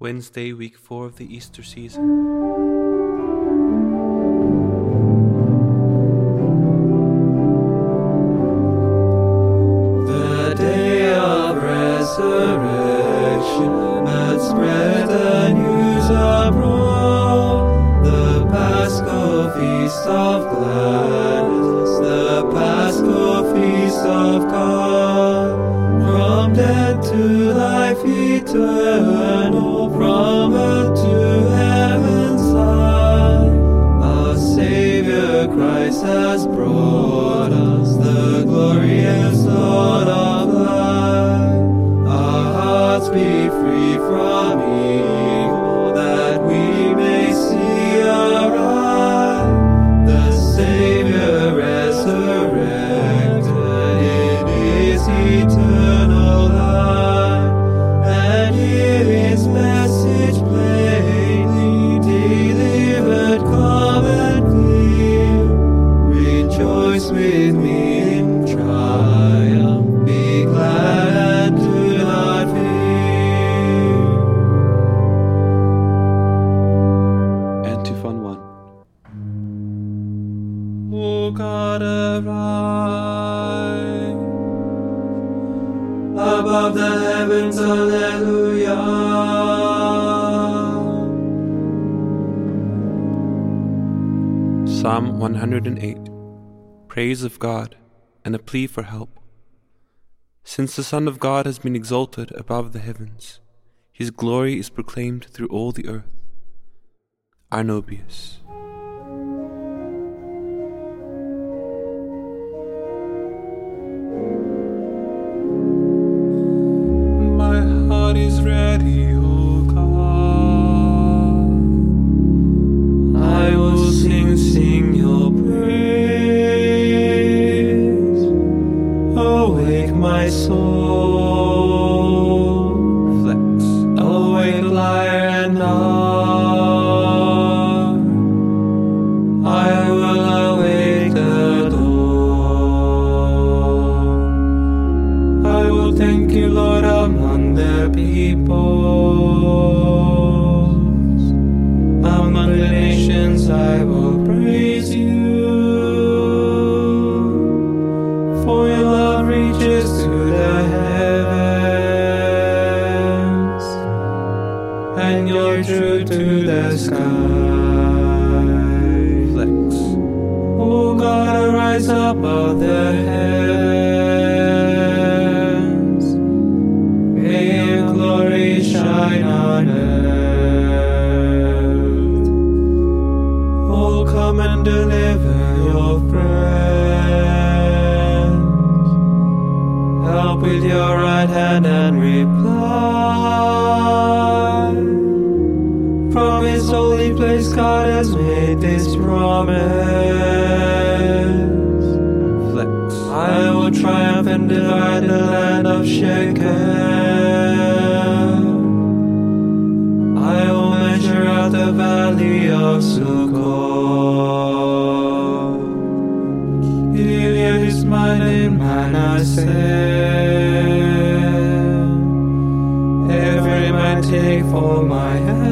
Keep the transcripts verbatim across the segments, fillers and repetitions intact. Wednesday, week four of the Easter season. The day of resurrection that spread the news abroad, the Paschal feast of gladness, the Paschal feast of God, from death to life eternal. From earth to heaven's high, our Savior Christ has brought us the glorious dawn of light. Our hearts be free from evil, that we may see arrive the Savior resurrected in His eternal light, and hear His message. With me in triumph, be glad and do not fear. Antiphon one. O God, arise above the heavens, hallelujah. Psalm one hundred eight. Praise of God, and a plea for help. Since the Son of God has been exalted above the heavens, His glory is proclaimed through all the earth. Arnobius. My heart is ready, O God. I will sing, sing your praise. Awake my soul, flex, awake lyre and harp, I will awake the dawn. I will thank you, Lord, among the peoples, among the nations I will praise you. True to the sky, flex. O God, arise above the heavens. May your glory shine on earth. O come and deliver your friends. Help with your right hand and reply. From His holy place, God has made this promise. Flex. I will triumph and divide the land of Shechem. I will measure out the valley of Sukkot. Gilead is mine and Manasseh. Every man take for my help.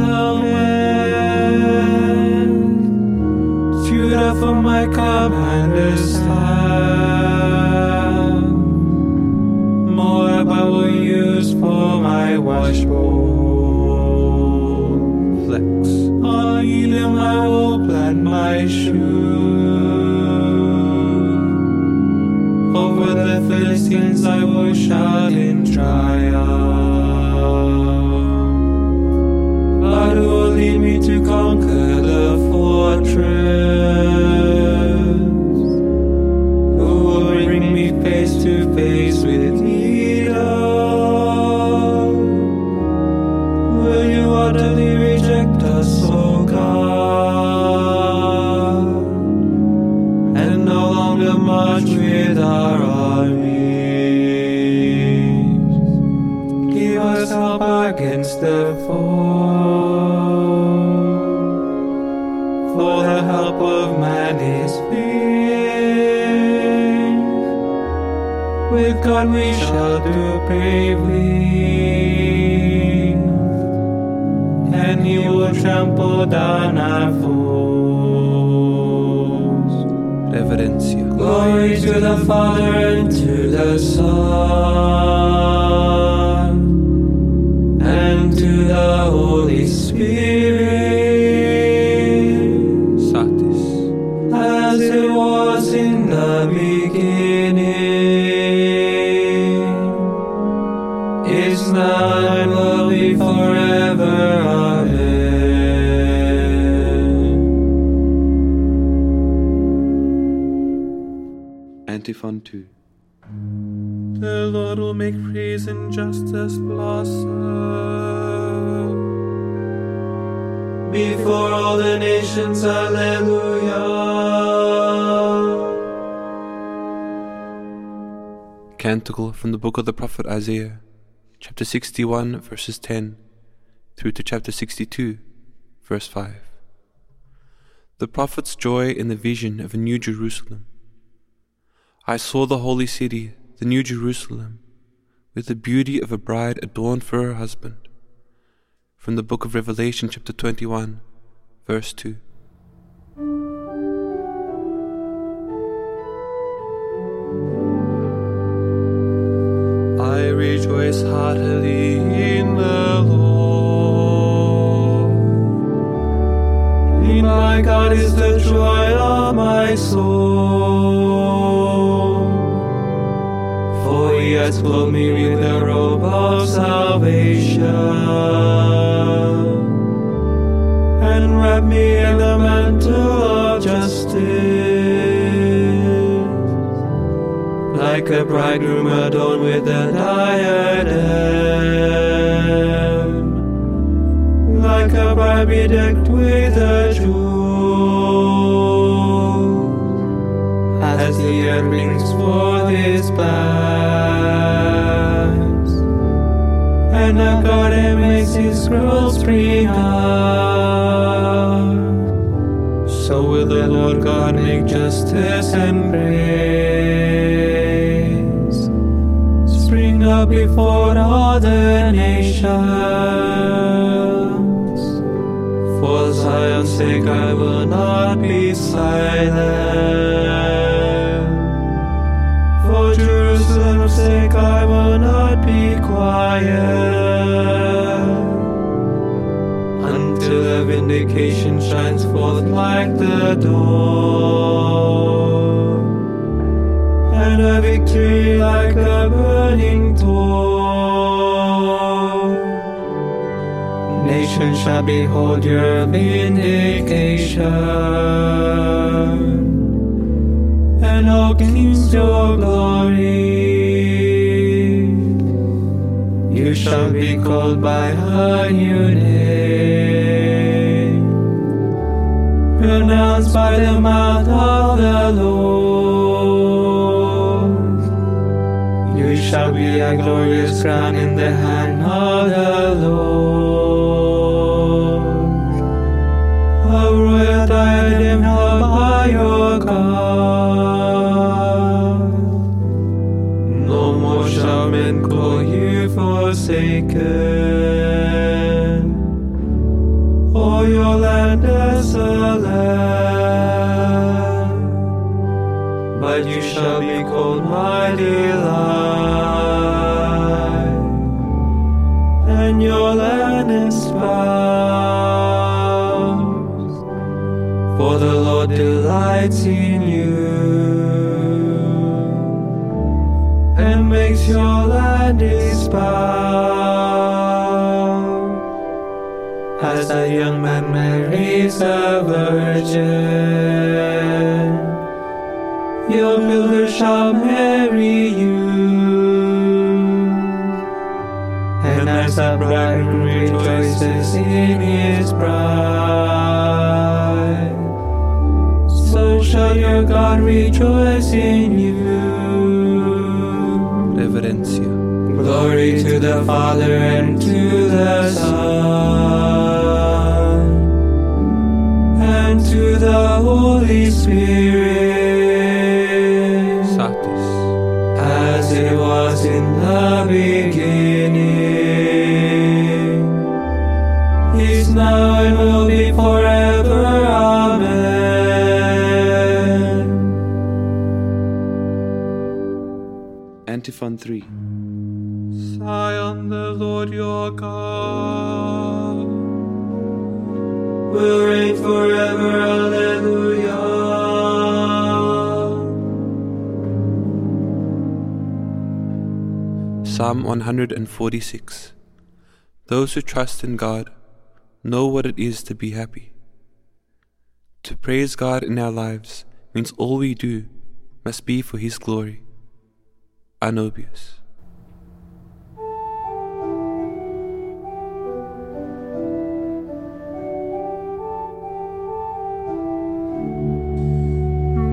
For my commander's staff, Moab I will use for my washbowl. Flex. On Edom I will plant my shoe. Over the Philistines I will shout in triumph. God will lead me to conquer the fortress. Face to face with Edom, will you utterly reject us, O God, and no longer march with our armies? Give us help against the foe, for the help of man is fear. With God we shall do bravely. then he will trample down our foes. Reverentia. Glory to the Father and to the Son and to the Holy Spirit. Satis. As it was in the beginning, is now and will be forever. Amen. Antiphon two. The Lord will make praise and justice blossom before all the nations. Alleluia. Canticle from the book of the prophet Isaiah, chapter sixty-one, verses ten, through to chapter sixty-two, verse five. The prophet's joy in the vision of a new Jerusalem. I saw the holy city, the new Jerusalem, with the beauty of a bride adorned for her husband. From the book of Revelation, chapter twenty-one, verse two. I rejoice heartily in the Lord. In my God is the joy of my soul. For he has clothed me with the robe of salvation, and wrapped me in the mantle of justice. Like a bridegroom adorned with a diadem, like a bride bedecked with a jewel, as the year brings forth his plants, and a garden makes his growth spring up, so will the Lord God make justice and praise spring up before all the nations. For Zion's sake I will not be silent. For Jerusalem's sake I will not be quiet. Till the vindication shines forth like the dawn, and a victory like a burning torch. Nations shall behold your vindication, and all kings your glory. You shall be called by a new name, pronounced by the mouth of the Lord. You shall be a glorious crown in the hand of the Lord, a royal diadem held by your God. No more shall men call you forsaken, or your land desolate, but you shall be called my delight, and your land espoused. For the Lord delights in you, and makes your land espoused. As a young man marries a virgin, your builder shall marry you. And as a bridegroom rejoices in his bride, so shall your God rejoice in you. Reverentia. Glory to the Father and to the Son and to the Holy Spirit. Satis. As it was in the beginning, is now and will be forever. Amen. Antiphon three. Sigh on the Lord your God, will reign forever. Alleluia. Psalm one hundred forty-six. Those who trust in God know what it is to be happy. To praise God in our lives means all we do must be for His glory. Arnobius.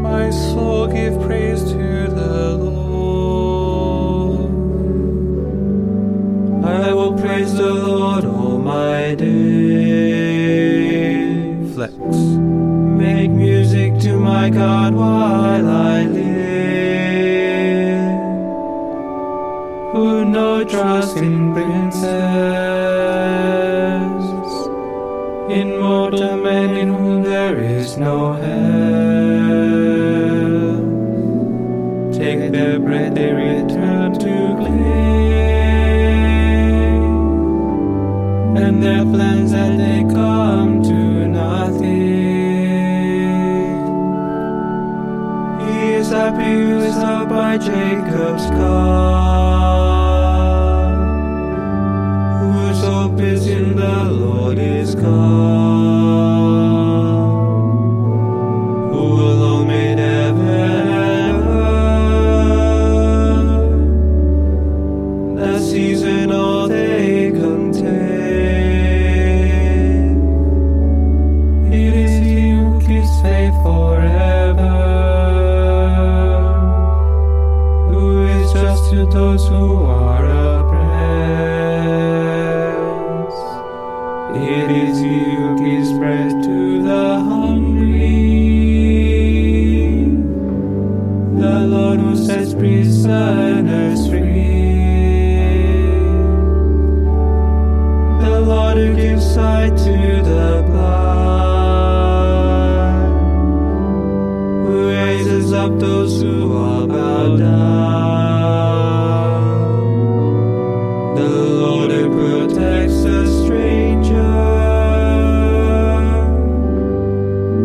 My soul, give praise to the Lord. I will praise the Lord all my day. Flex. Make music to my God while I live. Who no trust in princes, in mortal men in whom there is no help. Take their bread, they return to clay, and their plans that they come to nothing. He is happy who is loved by Jacob's God, whose hope is in the Lord is God, who alone made heaven. Season all they contain. It is He who keeps faith forever, who is just to those who are oppressed. It is He who gives bread to the hungry, the Lord who sets prisoners free. Who gives sight to the blind, who raises up those who are bowed down, the Lord who protects the stranger,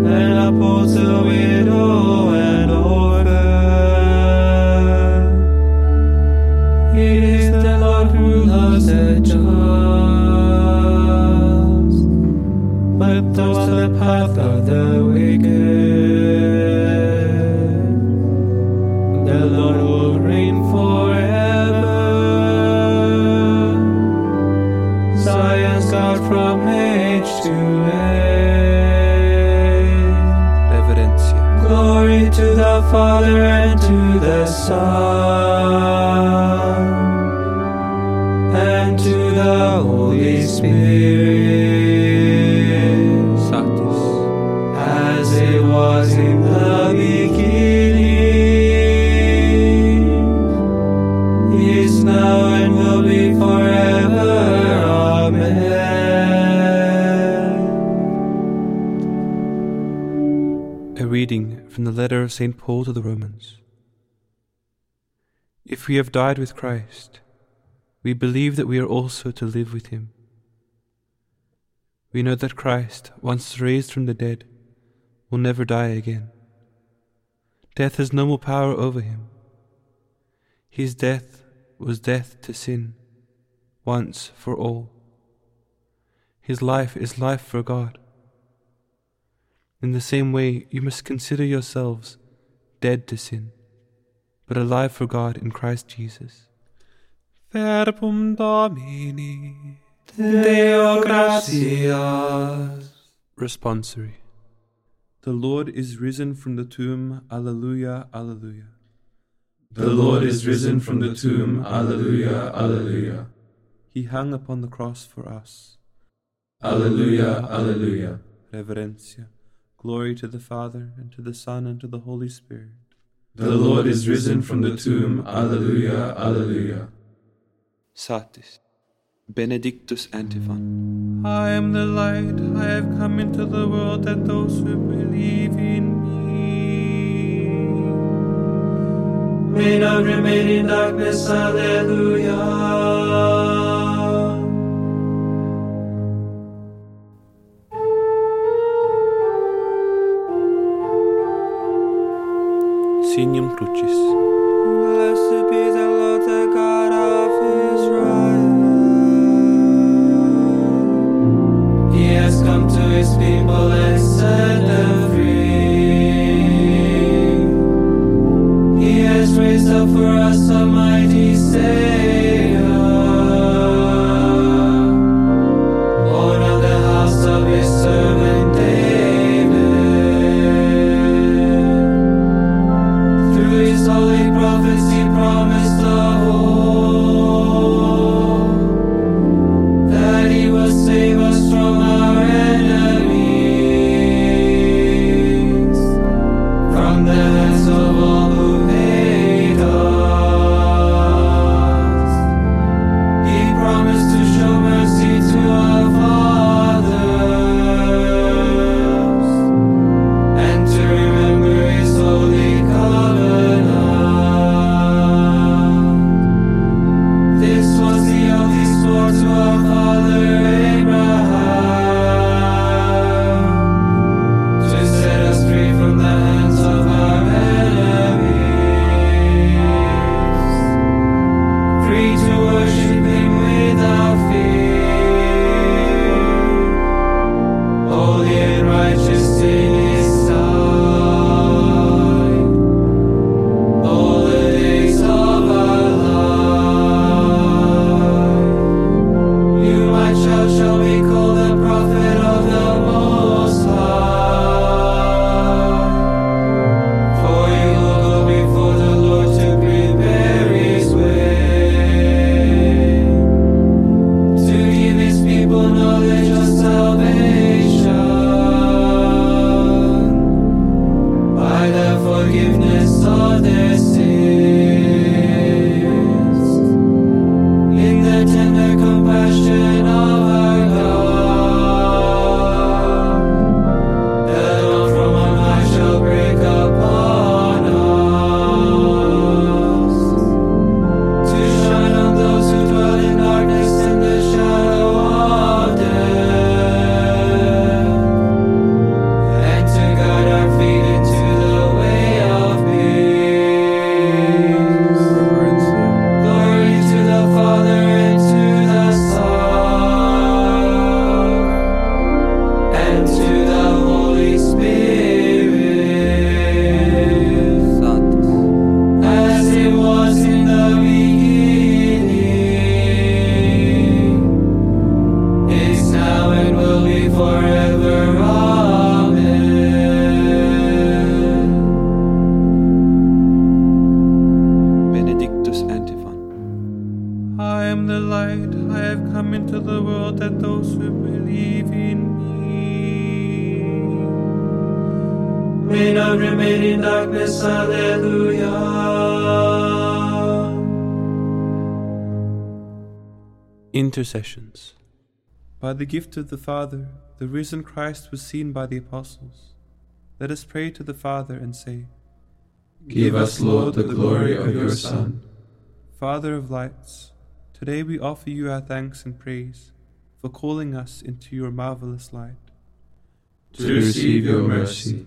and upholds the widow and orphan. It is the Lord who loves the just, but those the path of the wicked. The Lord will reign forever, Zion's God from age to age. Reverentia. Glory to the Father and to the Son and to the Holy Spirit. As it was in the beginning, is now and will be forever. Amen. A reading from the letter of Saint Paul to the Romans. If we have died with Christ, we believe that we are also to live with Him. We know that Christ, once raised from the dead, will never die again. Death has no more power over Him. His death was death to sin, once for all. His life is life for God. In the same way, you must consider yourselves dead to sin, but alive for God in Christ Jesus. Verbum Domini, Deo Gracias. Responsory. The Lord is risen from the tomb, Alleluia, Alleluia. The Lord is risen from the tomb, Alleluia, Alleluia. He hung upon the cross for us. Alleluia, Alleluia. Reverentia. Glory to the Father, and to the Son, and to the Holy Spirit. The Lord is risen from the tomb, Alleluia, Alleluia. Satis. Benedictus antiphon. I am the light, I have come into the world that those who believe in me may not remain in darkness. Alleluia. Signum crucis. Blessed be the Lord, the God of Israel. He has come to his people and set them free. He has raised up for us a mighty Savior, born of the house of his servant David. Holy prophets, he promised of old that he will save us from our enemies, from the hands of all who hate us. He promised to show mercy to our fathers and to remember his holy covenant. Intercessions. By the gift of the Father, the risen Christ was seen by the apostles. Let us pray to the Father and say, Give us, Lord, the glory of your Son. Father of lights, today we offer you our thanks and praise for calling us into your marvelous light. To receive your mercy.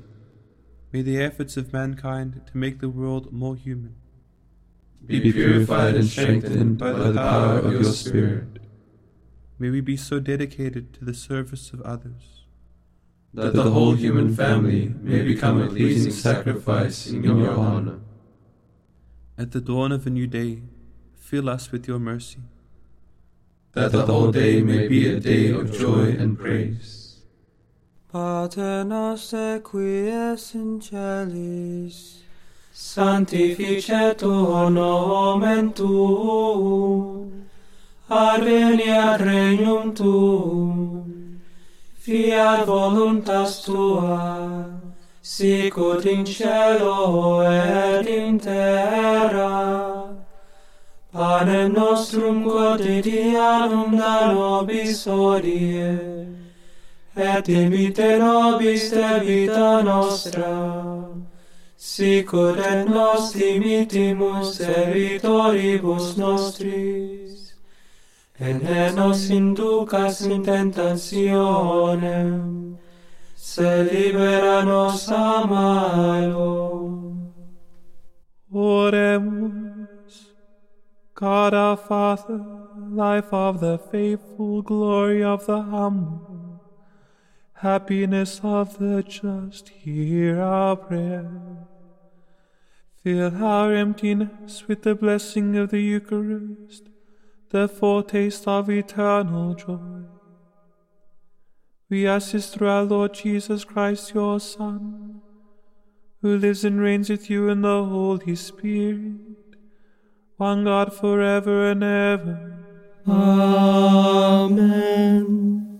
May the efforts of mankind to make the world more human be purified and strengthened by the power of your Spirit. May we be so dedicated to the service of others that the whole human family may become a pleasing sacrifice in your honor. At the dawn of a new day, fill us with your mercy, that the whole day may be a day of joy and praise. Pater noster qui es in celis, sanctificetur nomen tuum, adveniat regnum tuum, fiat voluntas tua, sicut in cielo et in terra. Panem nostrum quotidianum da nobis hodie, et dimitte nobis debita nostra, sicut et nos dimittimus debitoribus nostris, et ne nos inducas in tentationem, sed libera nos a malo. Oremus. God our Father, life of the faithful, glory of the humble, happiness of the just, hear our prayer. Fill our emptiness with the blessing of the Eucharist, the foretaste of eternal joy. We ask this through our Lord Jesus Christ, your Son, who lives and reigns with you in the Holy Spirit, one God forever and ever. Amen.